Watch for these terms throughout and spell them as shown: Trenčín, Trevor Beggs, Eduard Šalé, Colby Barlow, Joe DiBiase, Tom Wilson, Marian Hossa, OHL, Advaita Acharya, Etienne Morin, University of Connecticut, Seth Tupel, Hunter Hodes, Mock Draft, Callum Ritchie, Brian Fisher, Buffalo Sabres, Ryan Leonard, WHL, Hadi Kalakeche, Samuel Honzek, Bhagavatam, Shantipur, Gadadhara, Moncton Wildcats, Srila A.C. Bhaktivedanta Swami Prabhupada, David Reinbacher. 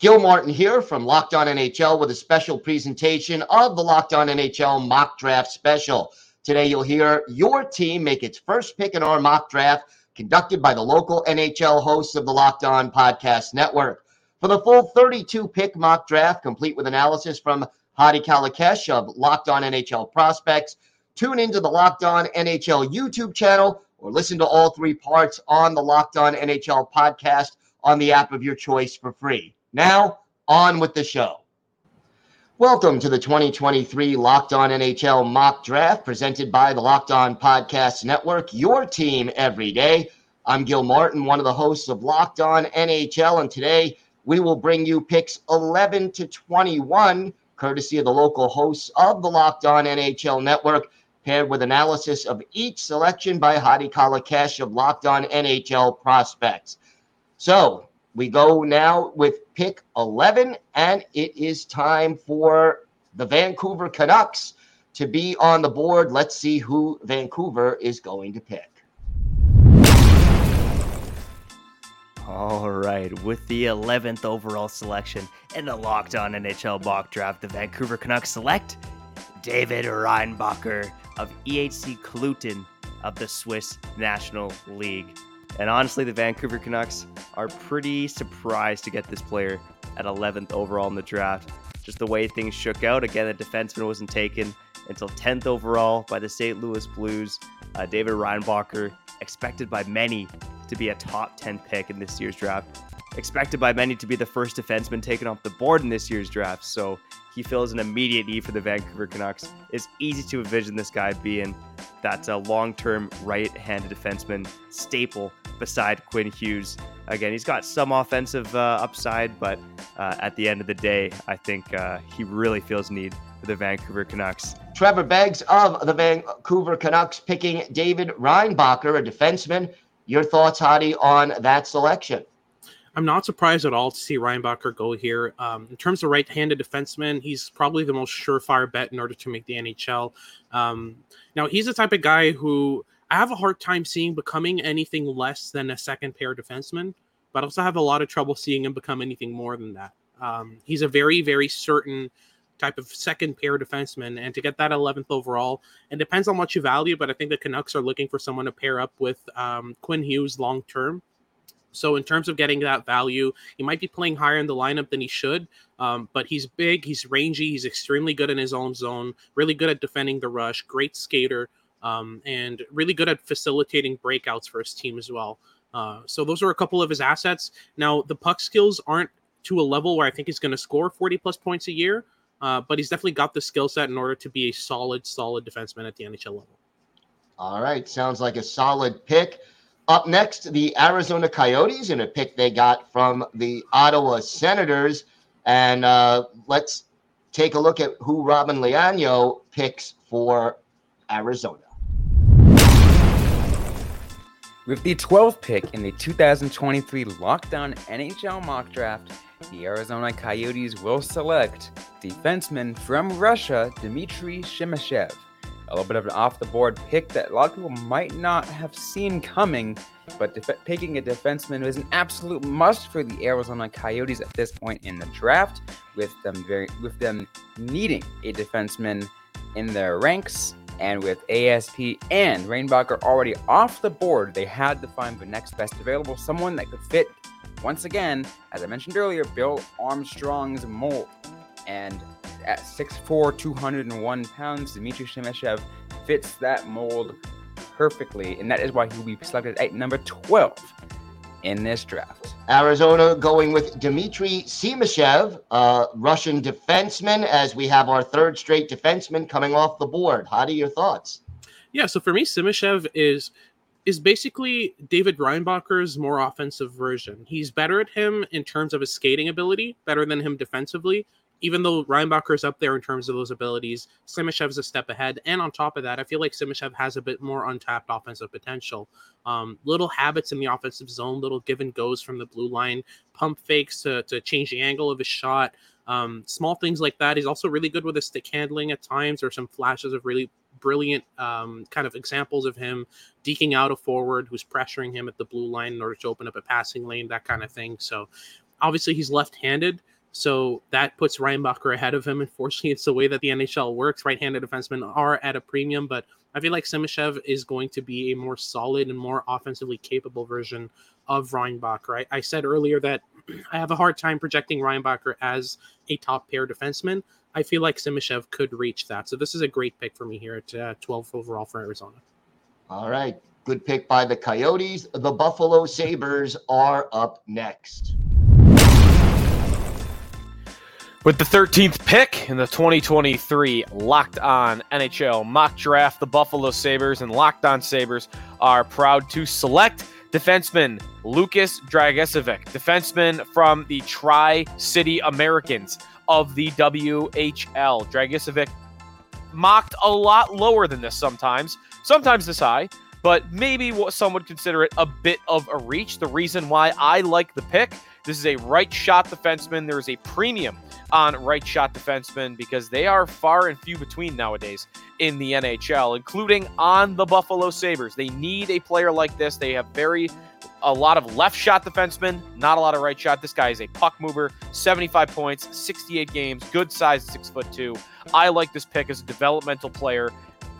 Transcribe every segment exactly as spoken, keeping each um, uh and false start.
Gil Martin here from Locked On N H L with a special presentation of the Locked On N H L Mock Draft Special. Today you'll hear your team make its first pick in our mock draft conducted by the local N H L hosts of the Locked On Podcast Network. For the full thirty-two pick mock draft, complete with analysis from Hadi Kalakeche of Locked On N H L Prospects, tune into the Locked On N H L YouTube channel or listen to all three parts on the Locked On N H L podcast on the app of your choice for free. Now, on with the show. Welcome to the twenty twenty-three Locked On N H L Mock Draft presented by the Locked On Podcast Network, your team every day. I'm Gil Martin, one of the hosts of Locked On N H L, and today we will bring you picks eleven to twenty-one, courtesy of the local hosts of the Locked On N H L Network, paired with analysis of each selection by Hadi Kalakeche of Locked On N H L Prospects. So, we go now with pick eleven, and it is time for the Vancouver Canucks to be on the board. Let's see who Vancouver is going to pick. All right, with the eleventh overall selection in the Locked On N H L mock draft, the Vancouver Canucks select David Reinbacher of E H C Kloten of the Swiss National League. And honestly, the Vancouver Canucks are pretty surprised to get this player at eleventh overall in the draft. Just the way things shook out. Again, the defenseman wasn't taken until tenth overall by the Saint Louis Blues. Uh, David Reinbacher, expected by many to be a top ten pick in this year's draft. Expected by many to be the first defenseman taken off the board in this year's draft. So he fills an immediate need for the Vancouver Canucks. It's easy to envision this guy being that uh, long-term right-handed defenseman staple beside Quinn Hughes. Again, he's got some offensive uh, upside, but uh, at the end of the day, I think uh, he really feels need for the Vancouver Canucks. Trevor Beggs of the Vancouver Canucks picking David Reinbacher, a defenseman. Your thoughts, Hadi, on that selection? I'm not surprised at all to see Reinbacher go here. Um, in terms of right-handed defenseman, he's probably the most surefire bet in order to make the N H L. Um, now, he's the type of guy who I have a hard time seeing becoming anything less than a second-pair defenseman, but I also have a lot of trouble seeing him become anything more than that. Um, he's a very, very certain type of second-pair defenseman, and to get that eleventh overall, it depends on what you value, but I think the Canucks are looking for someone to pair up with um, Quinn Hughes long-term. So in terms of getting that value, he might be playing higher in the lineup than he should, um, but he's big, he's rangy, he's extremely good in his own zone, really good at defending the rush, great skater, um, and really good at facilitating breakouts for his team as well. Uh, so those are a couple of his assets. Now, the puck skills aren't to a level where I think he's going to score forty-plus points a year, uh, but he's definitely got the skill set in order to be a solid, solid defenseman at the N H L level. All right, sounds like a solid pick. Up next, the Arizona Coyotes in a pick they got from the Ottawa Senators. And uh, let's take a look at who Robin Leonio picks for Arizona. With the twelfth pick in the two thousand twenty-three Locked On N H L mock draft, the Arizona Coyotes will select defenseman from Russia, Dmitry Simashev. A little bit of an off-the-board pick that a lot of people might not have seen coming, but def- picking a defenseman is an absolute must for the Arizona Coyotes at this point in the draft, with them very, with them needing a defenseman in their ranks, and with A S P and Reinbacher already off the board, they had to find the next best available, someone that could fit, once again, as I mentioned earlier, Bill Armstrong's mold. And at six foot four, two hundred one pounds, Dmitry Simashev fits that mold perfectly, and that is why he will be selected at number twelve in this draft. Arizona going with Dmitry Simashev, uh, Russian defenseman, as we have our third straight defenseman coming off the board. Hadi, your thoughts? Yeah, so for me, Simashev is... is basically David Reinbacher's more offensive version. He's better at him in terms of his skating ability, better than him defensively, even though Reinbacher's up there in terms of those abilities. Simashev's a step ahead, and on top of that, I feel like Simashev has a bit more untapped offensive potential. Um, little habits in the offensive zone, little give and goes from the blue line, pump fakes to, to change the angle of his shot, um, small things like that. He's also really good with his stick handling at times, or some flashes of really brilliant um, kind of examples of him deking out a forward who's pressuring him at the blue line in order to open up a passing lane, that kind of thing. So obviously he's left-handed, So that puts Reinbacher ahead of him. Unfortunately, it's the way that the N H L works. Right-handed defensemen are at a premium, but I feel like Simashev is going to be a more solid and more offensively capable version of Reinbacher. I, I said earlier that I have a hard time projecting Reinbacher as a top-pair defenseman. I feel like Simashev could reach that. So this is a great pick for me here at uh, twelve overall for Arizona. All right. Good pick by the Coyotes. The Buffalo Sabres are up next. With the thirteenth pick in the twenty twenty-three Locked On N H L mock draft, the Buffalo Sabres and Locked On Sabres are proud to select defenseman Lucas Dragicevic, defenseman from the Tri-City Americans of the W H L. Dragicevic mocked a lot lower than this sometimes, sometimes this high, but maybe what some would consider it a bit of a reach. The reason why I like the pick, this is a right shot defenseman. There is a premium on right shot defensemen because they are far and few between nowadays in the N H L, including on the Buffalo Sabres. They need a player like this. They have very a lot of left shot defensemen, not a lot of right shot. This guy is a puck mover, seventy-five points, sixty-eight games, good size, six foot two. I like this pick as a developmental player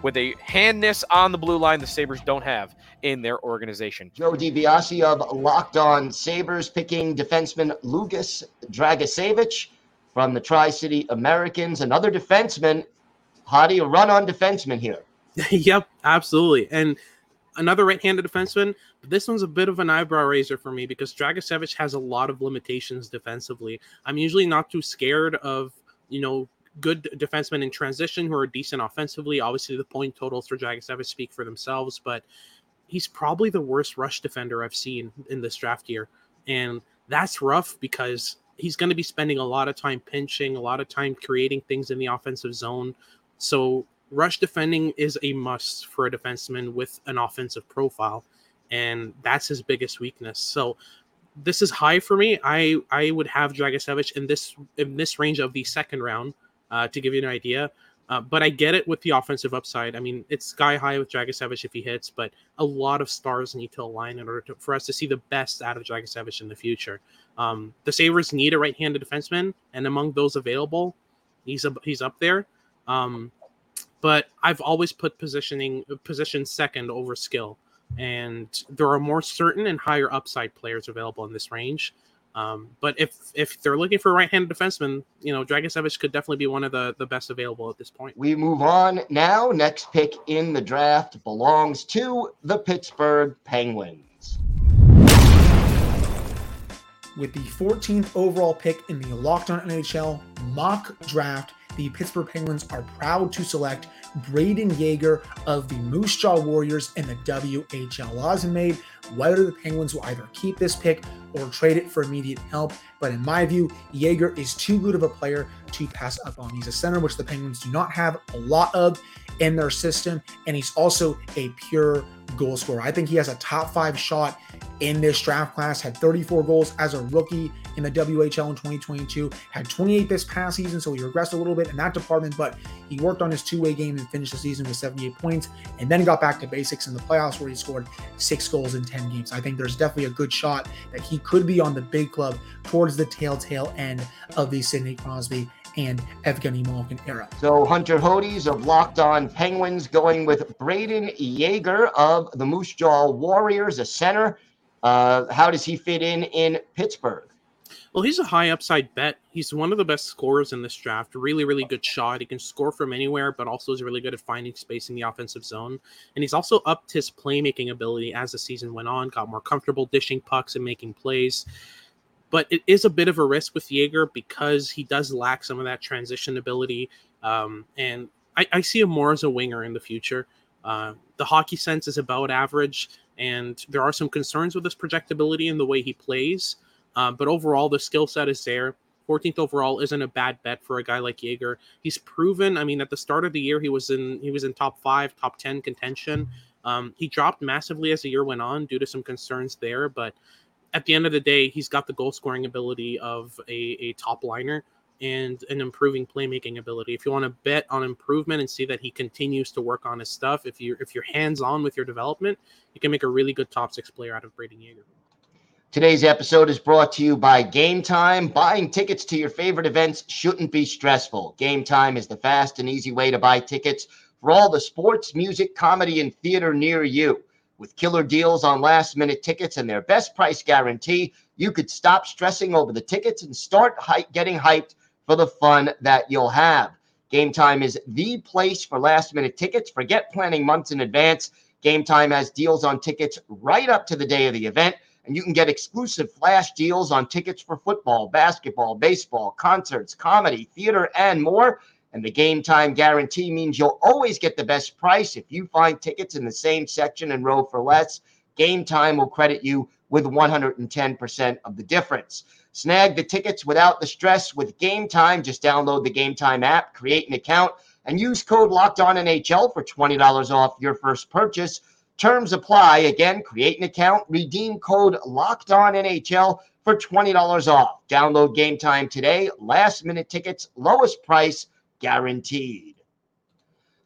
with a handness on the blue line the Sabres don't have in their organization. Joe DiBiase of Locked On Sabres picking defenseman Lucas Dragicevic from the Tri-City Americans. Another defenseman. Hadi, a run-on defenseman here. Yep, absolutely. And another right-handed defenseman. This one's a bit of an eyebrow raiser for me because Dragicevic has a lot of limitations defensively. I'm usually not too scared of, you know, good defensemen in transition who are decent offensively. Obviously, the point totals for Dragicevic speak for themselves, but he's probably the worst rush defender I've seen in this draft year. And that's rough because he's going to be spending a lot of time pinching, a lot of time creating things in the offensive zone. So rush defending is a must for a defenseman with an offensive profile, and that's his biggest weakness. So this is high for me. I, I would have Dragicevic in this, in this range of the second round, Uh, to give you an idea. Uh, but I get it with the offensive upside. I mean, it's sky high with Dragicevic if he hits, but a lot of stars need to align in order to, for us to see the best out of Dragicevic in the future. Um, the Sabres need a right-handed defenseman, and among those available, he's a, he's up there. Um, but I've always put positioning position second over skill, and there are more certain and higher upside players available in this range. Um, but if if they're looking for a right-handed defenseman, you know, Dragicevic could definitely be one of the, the best available at this point. We move on now. Next pick in the draft belongs to the Pittsburgh Penguins. With the fourteenth overall pick in the Locked On N H L mock draft, the Pittsburgh Penguins are proud to select Brayden Yager of the Moose Jaw Warriors and the W H L. Laws have made whether the Penguins will either keep this pick or trade it for immediate help. But in my view, Yager is too good of a player to pass up on. He's a center, which the Penguins do not have a lot of in their system, and he's also a pure goal scorer. I think he has a top five shot in this draft class, had thirty-four goals as a rookie in the W H L in twenty twenty-two, had twenty-eight this past season, so he regressed a little bit in that department, but he worked on his two-way game and finished the season with seventy-eight points, and then got back to basics in the playoffs where he scored six goals in ten games. I think there's definitely a good shot that he could be on the big club towards the telltale end of the Sidney Crosby and Evgeny Malkin era. So Hunter Hodes of Locked On Penguins going with Brayden Yager of the Moose Jaw Warriors, a center. Uh, how does he fit in in Pittsburgh? Well, he's a high upside bet. He's one of the best scorers in this draft. Really, really good shot. He can score from anywhere, but also is really good at finding space in the offensive zone. And he's also upped his playmaking ability as the season went on, got more comfortable dishing pucks and making plays. But it is a bit of a risk with Yager because he does lack some of that transition ability. Um, and I, I see him more as a winger in the future. Uh, the hockey sense is about average, and there are some concerns with his projectability and the way he plays. Uh, but overall, the skill set is there. fourteenth overall isn't a bad bet for a guy like Yager. He's proven, I mean, at the start of the year, he was in he was in top five, top ten contention. Um, he dropped massively as the year went on due to some concerns there, but at the end of the day, he's got the goal-scoring ability of a, a top liner and an improving playmaking ability. If you want to bet on improvement and see that he continues to work on his stuff, if you're, if you're hands-on with your development, you can make a really good top six player out of Brayden Yager. Today's episode is brought to you by Game Time. Buying tickets to your favorite events shouldn't be stressful. Game Time is the fast and easy way to buy tickets for all the sports, music, comedy, and theater near you. With killer deals on last-minute tickets and their best price guarantee, you could stop stressing over the tickets and start hype, getting hyped for the fun that you'll have. Game Time is the place for last-minute tickets. Forget planning months in advance. Game Time has deals on tickets right up to the day of the event, and you can get exclusive flash deals on tickets for football, basketball, baseball, concerts, comedy, theater, and more. And the Game Time guarantee means you'll always get the best price. If you find tickets in the same section and row for less, Game Time will credit you with one hundred ten percent of the difference. Snag the tickets without the stress with Game Time. Just download the Game Time app, create an account, and use code LOCKEDONNHL for twenty dollars off your first purchase. Terms apply. Again, create an account, redeem code LOCKEDONNHL for twenty dollars off. Download Game Time today. Last-minute tickets, lowest price, guaranteed.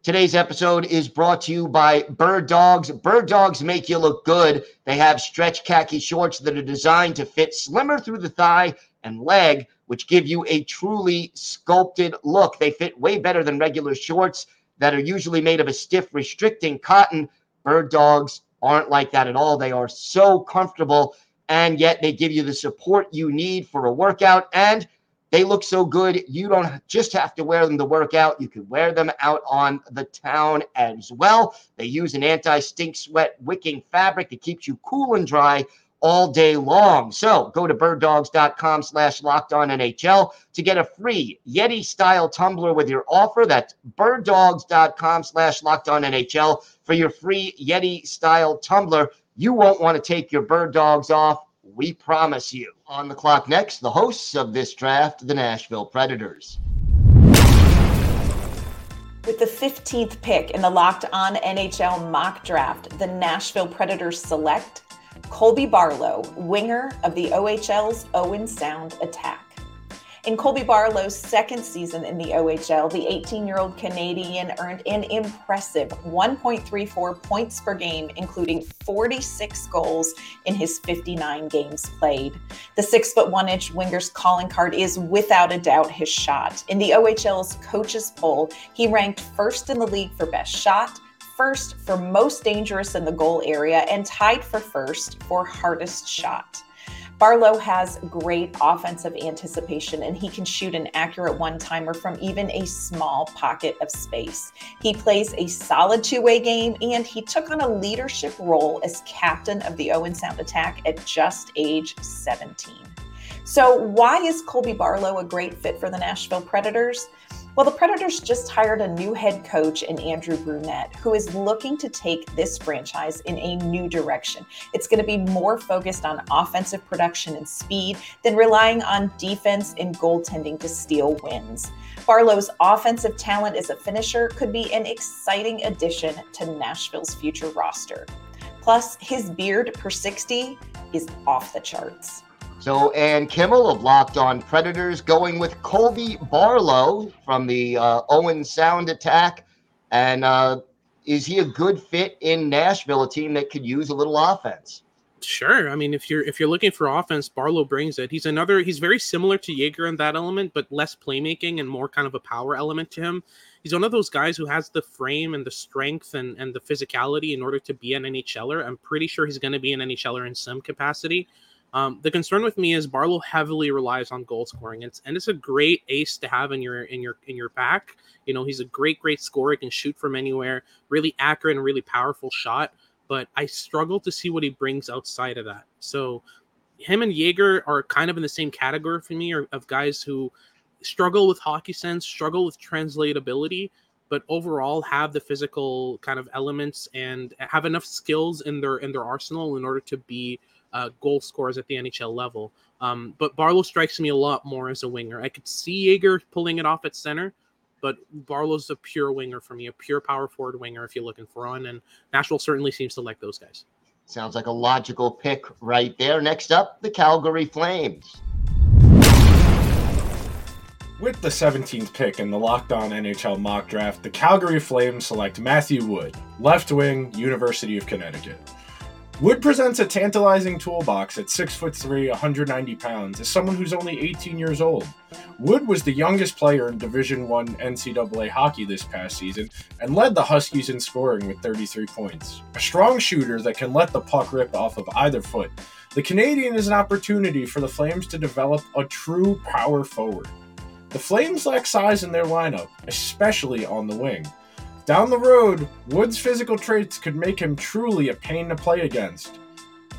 Today's episode is brought to you by Bird Dogs. Bird Dogs make you look good. They have stretch khaki shorts that are designed to fit slimmer through the thigh and leg, which give you a truly sculpted look. They fit way better than regular shorts that are usually made of a stiff, restricting cotton. Bird Dogs aren't like that at all. They are so comfortable, and yet they give you the support you need for a workout, and they look so good, you don't just have to wear them to work out. You can wear them out on the town as well. They use an anti-stink sweat wicking fabric that keeps you cool and dry all day long. So go to birddogs.com slash LockedOnNHL to get a free Yeti-style tumbler with your offer. That's birddogs.com slash LockedOnNHL for your free Yeti-style tumbler. You won't want to take your Bird Dogs off. We promise you. On the clock next, the hosts of this draft, the Nashville Predators. With the fifteenth pick in the Locked On N H L mock draft, the Nashville Predators select Colby Barlow, winger of the O H L's Owen Sound Attack. In Colby Barlow's second season in the O H L, the eighteen-year-old Canadian earned an impressive one point three four points per game, including forty-six goals in his fifty-nine games played. The six-foot-one-inch winger's calling card is without a doubt his shot. In the O H L's coaches poll, he ranked first in the league for best shot, first for most dangerous in the goal area, and tied for first for hardest shot. Barlow has great offensive anticipation, and he can shoot an accurate one-timer from even a small pocket of space. He plays a solid two-way game, and he took on a leadership role as captain of the Owen Sound Attack at just age seventeen. So why is Colby Barlow a great fit for the Nashville Predators? Well, the Predators just hired a new head coach in Andrew Brunette, who is looking to take this franchise in a new direction. It's going to be more focused on offensive production and speed than relying on defense and goaltending to steal wins. Barlow's offensive talent as a finisher could be an exciting addition to Nashville's future roster. Plus, his beard per sixty is off the charts. So Ann Kimmel of Locked On Predators going with Colby Barlow from the uh, Owen Sound Attack. And uh, is he a good fit in Nashville, a team that could use a little offense? Sure. I mean, if you're if you're looking for offense, Barlow brings it. He's another. He's very similar to Yager in that element, but less playmaking and more kind of a power element to him. He's one of those guys who has the frame and the strength and, and the physicality in order to be an N H L er. I'm pretty sure he's going to be an N H L er in some capacity. Um, the concern with me is Barlow heavily relies on goal scoring. It's, and it's a great ace to have in your in your in your pack. You know, he's a great, great scorer. He can shoot from anywhere, really accurate and really powerful shot. But I struggle to see what he brings outside of that. So him and Yager are kind of in the same category for me, or of guys who struggle with hockey sense, struggle with translatability, but overall have the physical kind of elements and have enough skills in their in their arsenal in order to be Uh, goal scorers at the N H L level. Um, but Barlow strikes me a lot more as a winger. I could see Yager pulling it off at center, but Barlow's a pure winger for me, a pure power forward winger if you're looking for one, and Nashville certainly seems to like those guys. Sounds like a logical pick right there. Next up, the Calgary Flames. With the seventeenth pick in the Locked On N H L mock draft, the Calgary Flames select Matthew Wood, left wing, University of Connecticut. Wood presents a tantalizing toolbox at six foot three, one hundred ninety pounds, as someone who's only eighteen years old. Wood was the youngest player in Division One N C double A hockey this past season and led the Huskies in scoring with thirty-three points. A strong shooter that can let the puck rip off of either foot, the Canadian is an opportunity for the Flames to develop a true power forward. The Flames lack size in their lineup, especially on the wing. Down the road, Wood's physical traits could make him truly a pain to play against.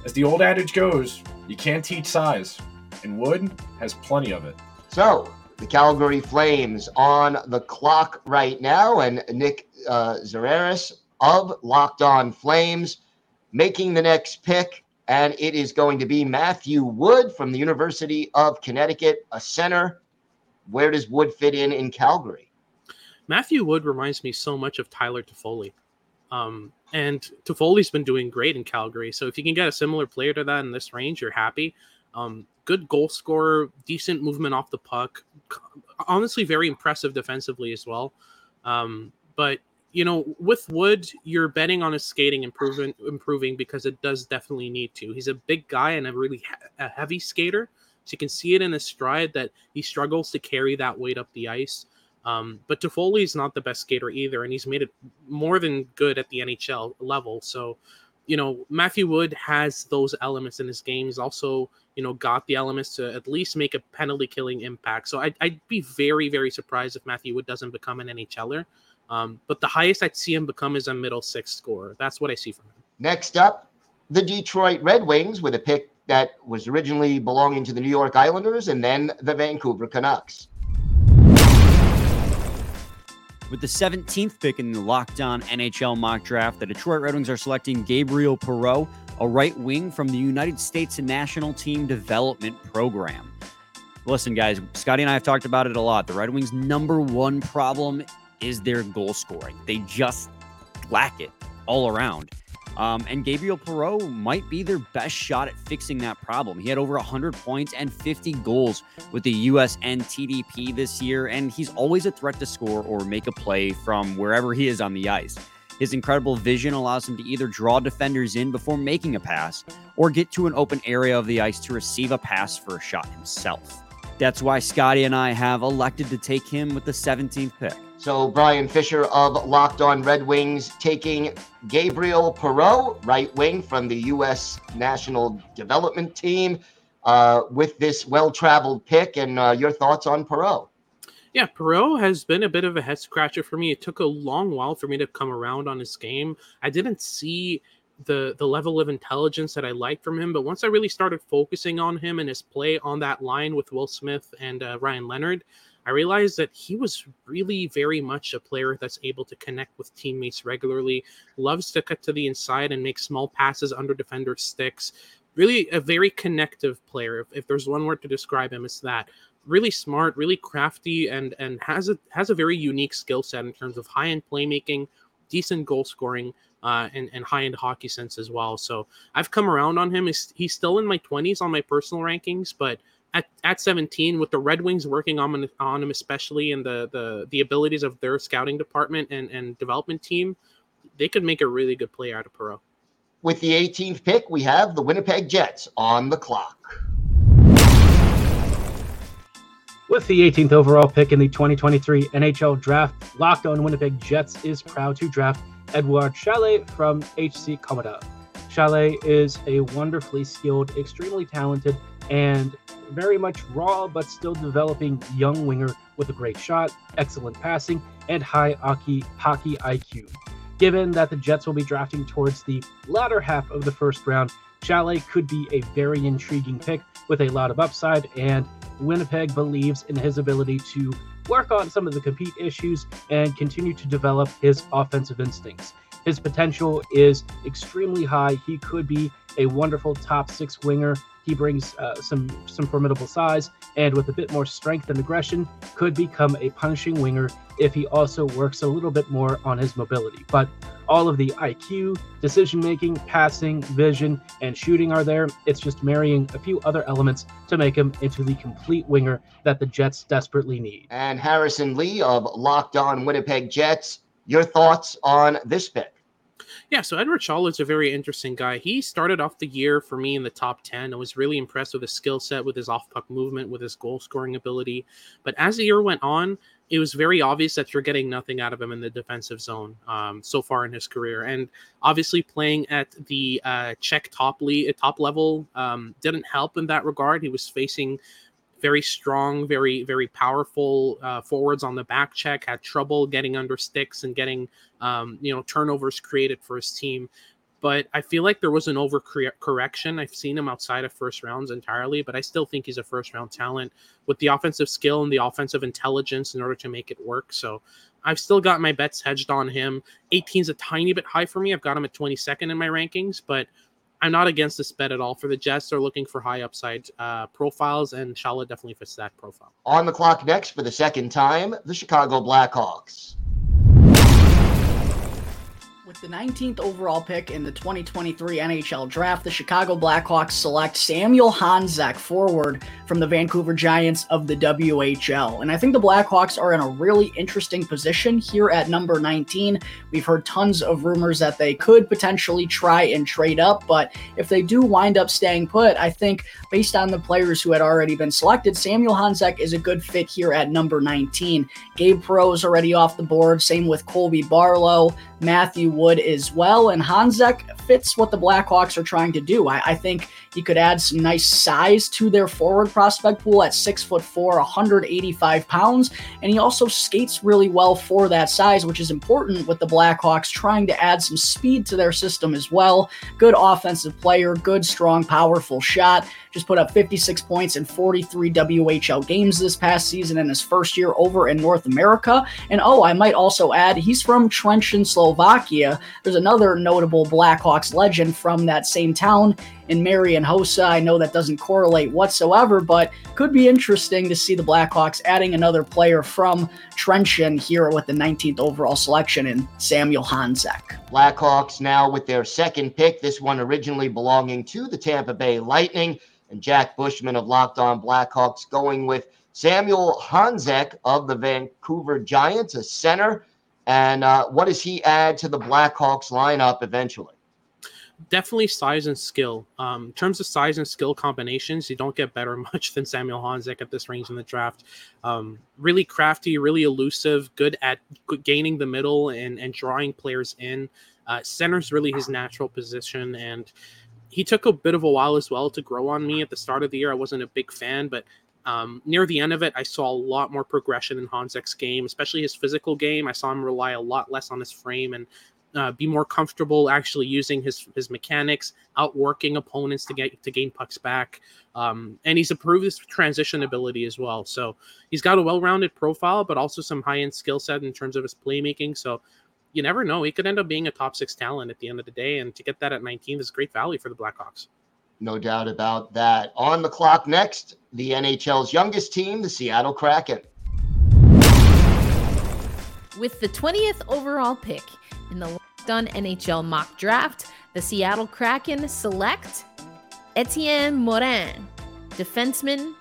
As the old adage goes, you can't teach size, and Wood has plenty of it. So, the Calgary Flames on the clock right now, and Nick uh, Zeraris of Locked On Flames making the next pick, and it is going to be Matthew Wood from the University of Connecticut, a center. Where does Wood fit in in Calgary? Matthew Wood reminds me so much of Tyler Toffoli. Um, and Toffoli's been doing great in Calgary. So if you can get a similar player to that in this range, you're happy. Um, good goal scorer, decent movement off the puck. Honestly, very impressive defensively as well. Um, but, you know, with Wood, you're betting on his skating improvement, improving because it does definitely need to. He's a big guy and a really he- a heavy skater. So you can see it in his stride that he struggles to carry that weight up the ice. Um, but Toffoli is not the best skater either, and he's made it more than good at the N H L level. So, you know, Matthew Wood has those elements in his game. He's also, you know, got the elements to at least make a penalty-killing impact. So I'd, I'd be very, very surprised if Matthew Wood doesn't become an N H L er. Um, but the highest I'd see him become is a middle six scorer. That's what I see from him. Next up, the Detroit Red Wings with a pick that was originally belonging to the New York Islanders and then the Vancouver Canucks. With the seventeenth pick in the Locked On N H L mock draft, the Detroit Red Wings are selecting Gabriel Perreault, a right wing from the United States National Team Development Program. Listen, guys, Scotty and I have talked about it a lot. The Red Wings' number one problem is their goal scoring. They just lack it all around. Um, and Gabriel Perreault might be their best shot at fixing that problem. He had over one hundred points and fifty goals with the U S N T D P this year, and he's always a threat to score or make a play from wherever he is on the ice. His incredible vision allows him to either draw defenders in before making a pass or get to an open area of the ice to receive a pass for a shot himself. That's why Scotty and I have elected to take him with the seventeenth pick. So Brian Fisher of Locked On Red Wings taking Gabriel Perreault, right wing from the U S National Development Team, uh, with this well-traveled pick. And uh, your thoughts on Perreault? Yeah, Perreault has been a bit of a head-scratcher for me. It took a long while for me to come around on his game. I didn't see the the level of intelligence that I liked from him, but once I really started focusing on him and his play on that line with Will Smith and uh, Ryan Leonard, I realized that he was really very much a player that's able to connect with teammates regularly, loves to cut to the inside and make small passes under defender sticks. Really a very connective player. If, if there's one word to describe him, it's that. Really smart, really crafty, and and has a has a very unique skill set in terms of high-end playmaking, decent goal scoring, uh, and, and high-end hockey sense as well. So I've come around on him. He's, he's still in my twenties on my personal rankings, but At, at seventeen, with the Red Wings working on, on him, especially in the, the, the abilities of their scouting department and, and development team, they could make a really good play out of Perreault. With the eighteenth pick, we have the Winnipeg Jets on the clock. With the eighteenth overall pick in the twenty twenty-three N H L Draft, Locked On Winnipeg Jets is proud to draft Eduard Šalé from H C Kloten. Šalé is a wonderfully skilled, extremely talented, and very much raw but still developing young winger with a great shot, excellent passing, and high hockey, hockey I Q. Given that the Jets will be drafting towards the latter half of the first round, Šalé could be a very intriguing pick with a lot of upside, and Winnipeg believes in his ability to work on some of the compete issues and continue to develop his offensive instincts. His potential is extremely high. He could be a wonderful top six winger. He brings uh, some some formidable size, and with a bit more strength and aggression, could become a punishing winger if he also works a little bit more on his mobility. But all of the I Q, decision-making, passing, vision, and shooting are there. It's just marrying a few other elements to make him into the complete winger that the Jets desperately need. And Harrison Lee of Locked On Winnipeg Jets, your thoughts on this pick? Yeah, so Eduard Šalé is a very interesting guy. He started off the year for me in the top ten. I was really impressed with his skill set, with his off-puck movement, with his goal-scoring ability. But as the year went on, it was very obvious that you're getting nothing out of him in the defensive zone um, so far in his career. And obviously playing at the uh, Czech top, le- top level um, didn't help in that regard. He was facing very strong, very, very powerful uh, forwards on the back check, had trouble getting under sticks and getting, um, you know, turnovers created for his team. But I feel like there was an overcorrection. I've seen him outside of first rounds entirely, but I still think he's a first round talent with the offensive skill and the offensive intelligence in order to make it work. So I've still got my bets hedged on him. eighteen is a tiny bit high for me. I've got him at twenty-second in my rankings, but I'm not against this bet at all. For the Jets, they're looking for high upside uh, profiles, and Šalé definitely fits that profile. On the clock next for the second time, the Chicago Blackhawks. With the nineteenth overall pick in the twenty twenty-three N H L Draft, the Chicago Blackhawks select Samuel Honzek, forward from the Vancouver Giants of the W H L. And I think the Blackhawks are in a really interesting position here at number nineteen. We've heard tons of rumors that they could potentially try and trade up, but if they do wind up staying put, I think based on the players who had already been selected, Samuel Honzek is a good fit here at number nineteen. Gabe Perreault is already off the board, same with Colby Barlow, Matthew Wood as well, and Honzek fits what the Blackhawks are trying to do. I, I think he could add some nice size to their forward prospect pool at six foot four, one hundred eighty-five pounds, and he also skates really well for that size, which is important with the Blackhawks trying to add some speed to their system as well. Good offensive player, good, strong, powerful shot. Just put up fifty-six points in forty-three W H L games this past season in his first year over in North America. And oh, I might also add, he's from Trenčín, Slovakia. There's another notable Blackhawks legend from that same town in Marian Hossa. I know that doesn't correlate whatsoever, but could be interesting to see the Blackhawks adding another player from Trenčín here with the nineteenth overall selection in Samuel Honzek. Blackhawks now with their second pick, this one originally belonging to the Tampa Bay Lightning, and Jack Bushman of Locked On Blackhawks going with Samuel Honzek of the Vancouver Giants, a center. And uh, what does he add to the Blackhawks lineup eventually? Definitely size and skill. Um, in terms of size and skill combinations, you don't get better much than Samuel Honzek at this range in the draft. Um, really crafty, really elusive, good at gaining the middle and, and drawing players in. Uh, center's really his natural position, and he took a bit of a while as well to grow on me. At the start of the year, I wasn't a big fan, but Um, near the end of it, I saw a lot more progression in Honzek's game, especially his physical game. I saw him rely a lot less on his frame and uh, be more comfortable actually using his his mechanics, outworking opponents to get to gain pucks back. Um, and he's improved his transition ability as well. So he's got a well-rounded profile, but also some high-end skill set in terms of his playmaking. So you never know. He could end up being a top six talent at the end of the day. And to get that at nineteen is great value for the Blackhawks. No doubt about that. On the clock next, the N H L's youngest team, the Seattle Kraken. With the twentieth overall pick in the Locked On N H L mock draft, the Seattle Kraken select Etienne Morin, defenseman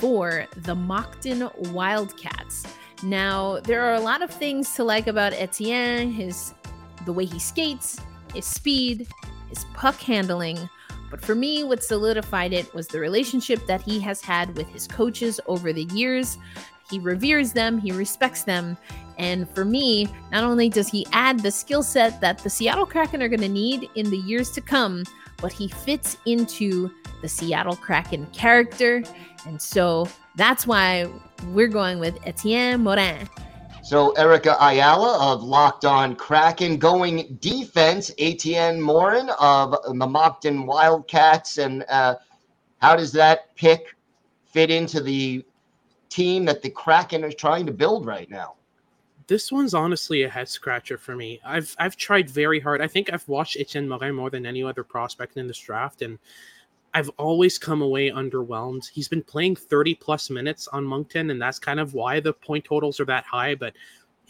for the Moncton Wildcats. Now, there are a lot of things to like about Etienne, his the way he skates, his speed, his puck handling. But for me, what solidified it was the relationship that he has had with his coaches over the years. He reveres them, he respects them. And for me, not only does he add the skill set that the Seattle Kraken are going to need in the years to come, but he fits into the Seattle Kraken character. And so that's why we're going with Etienne Morin. So Erica Ayala of Locked On Kraken going defense, Etienne Morin of the Moncton Wildcats. And uh, how does that pick fit into the team that the Kraken is trying to build right now? This one's honestly a head scratcher for me. I've I've tried very hard. I think I've watched Etienne Morin more than any other prospect in this draft, and I've always come away underwhelmed. He's been playing thirty plus minutes on Moncton, and that's kind of why the point totals are that high, but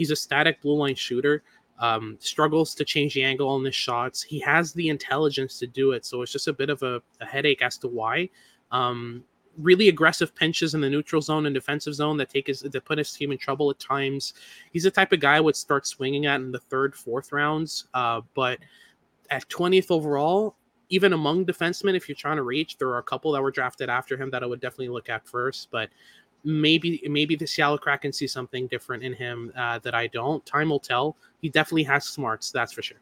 he's a static blue line shooter, um, struggles to change the angle on his shots. He has the intelligence to do it. So it's just a bit of a, a headache as to why. Um, really aggressive pinches in the neutral zone and defensive zone that take his that put his team in trouble at times. He's the type of guy I would start swinging at in the third, fourth rounds. Uh, but at twentieth overall, even among defensemen, if you're trying to reach, there are a couple that were drafted after him that I would definitely look at first. But maybe maybe the Seattle Kraken see something different in him uh, that I don't. Time will tell. He definitely has smarts, that's for sure.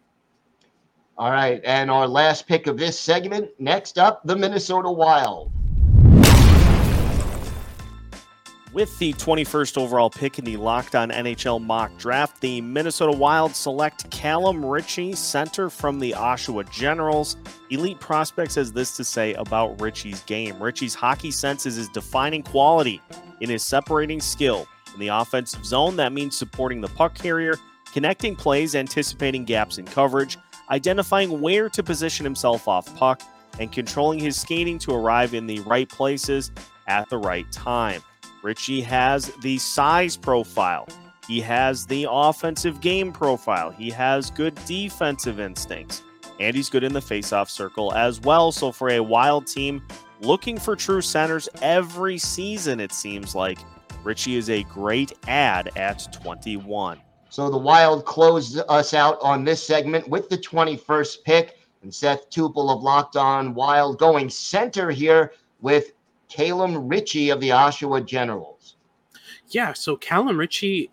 All right, and our last pick of this segment. Next up, the Minnesota Wild. With the twenty-first overall pick in the Locked On N H L mock draft, the Minnesota Wild select Callum Ritchie, center from the Oshawa Generals. Elite Prospects has this to say about Ritchie's game. Ritchie's hockey sense is his defining quality in his separating skill. In the offensive zone, that means supporting the puck carrier, connecting plays, anticipating gaps in coverage, identifying where to position himself off puck, and controlling his skating to arrive in the right places at the right time. Ritchie has the size profile. He has the offensive game profile. He has good defensive instincts. And he's good in the faceoff circle as well. So for a Wild team looking for true centers every season, it seems like, Ritchie is a great add at twenty-one. So the Wild closed us out on this segment with the twenty-first pick. And Seth Tupel of Locked On Wild going center here with Callum Ritchie of the Oshawa Generals. Yeah, so Callum Ritchie,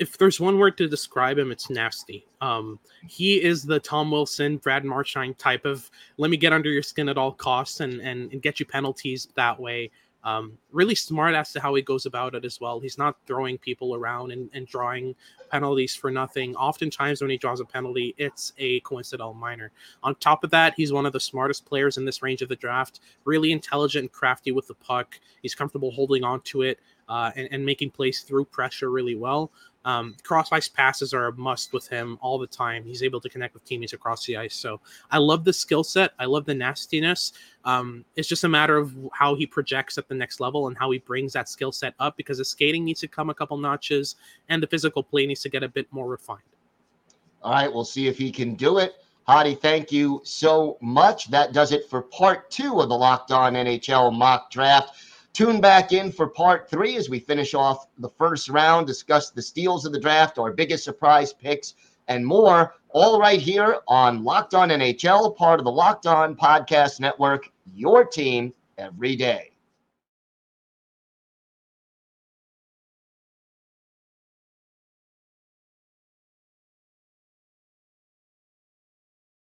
if there's one word to describe him, it's nasty. Um, he is the Tom Wilson, Brad Marchand type of, let me get under your skin at all costs and, and, and get you penalties that way. Um, really smart as to how he goes about it as well. He's not throwing people around and, and drawing penalties for nothing. Oftentimes when he draws a penalty, it's a coincidental minor. On top of that, he's one of the smartest players in this range of the draft, really intelligent and crafty with the puck. He's comfortable holding on to it uh, and, and making plays through pressure really well. Um, cross-ice passes are a must with him all the time. He's able to connect with teammates across the ice. So I love the skill set. I love the nastiness. Um, it's just a matter of how he projects at the next level and how he brings that skill set up, because the skating needs to come a couple notches and the physical play needs to get a bit more refined. All right, we'll see if he can do it. Hadi, thank you so much. That does it for part two of the Locked On N H L mock draft. Tune back in for part three as we finish off the first round, discuss the steals of the draft, our biggest surprise picks, and more, all right here on Locked On N H L, part of the Locked On Podcast Network, your team every day.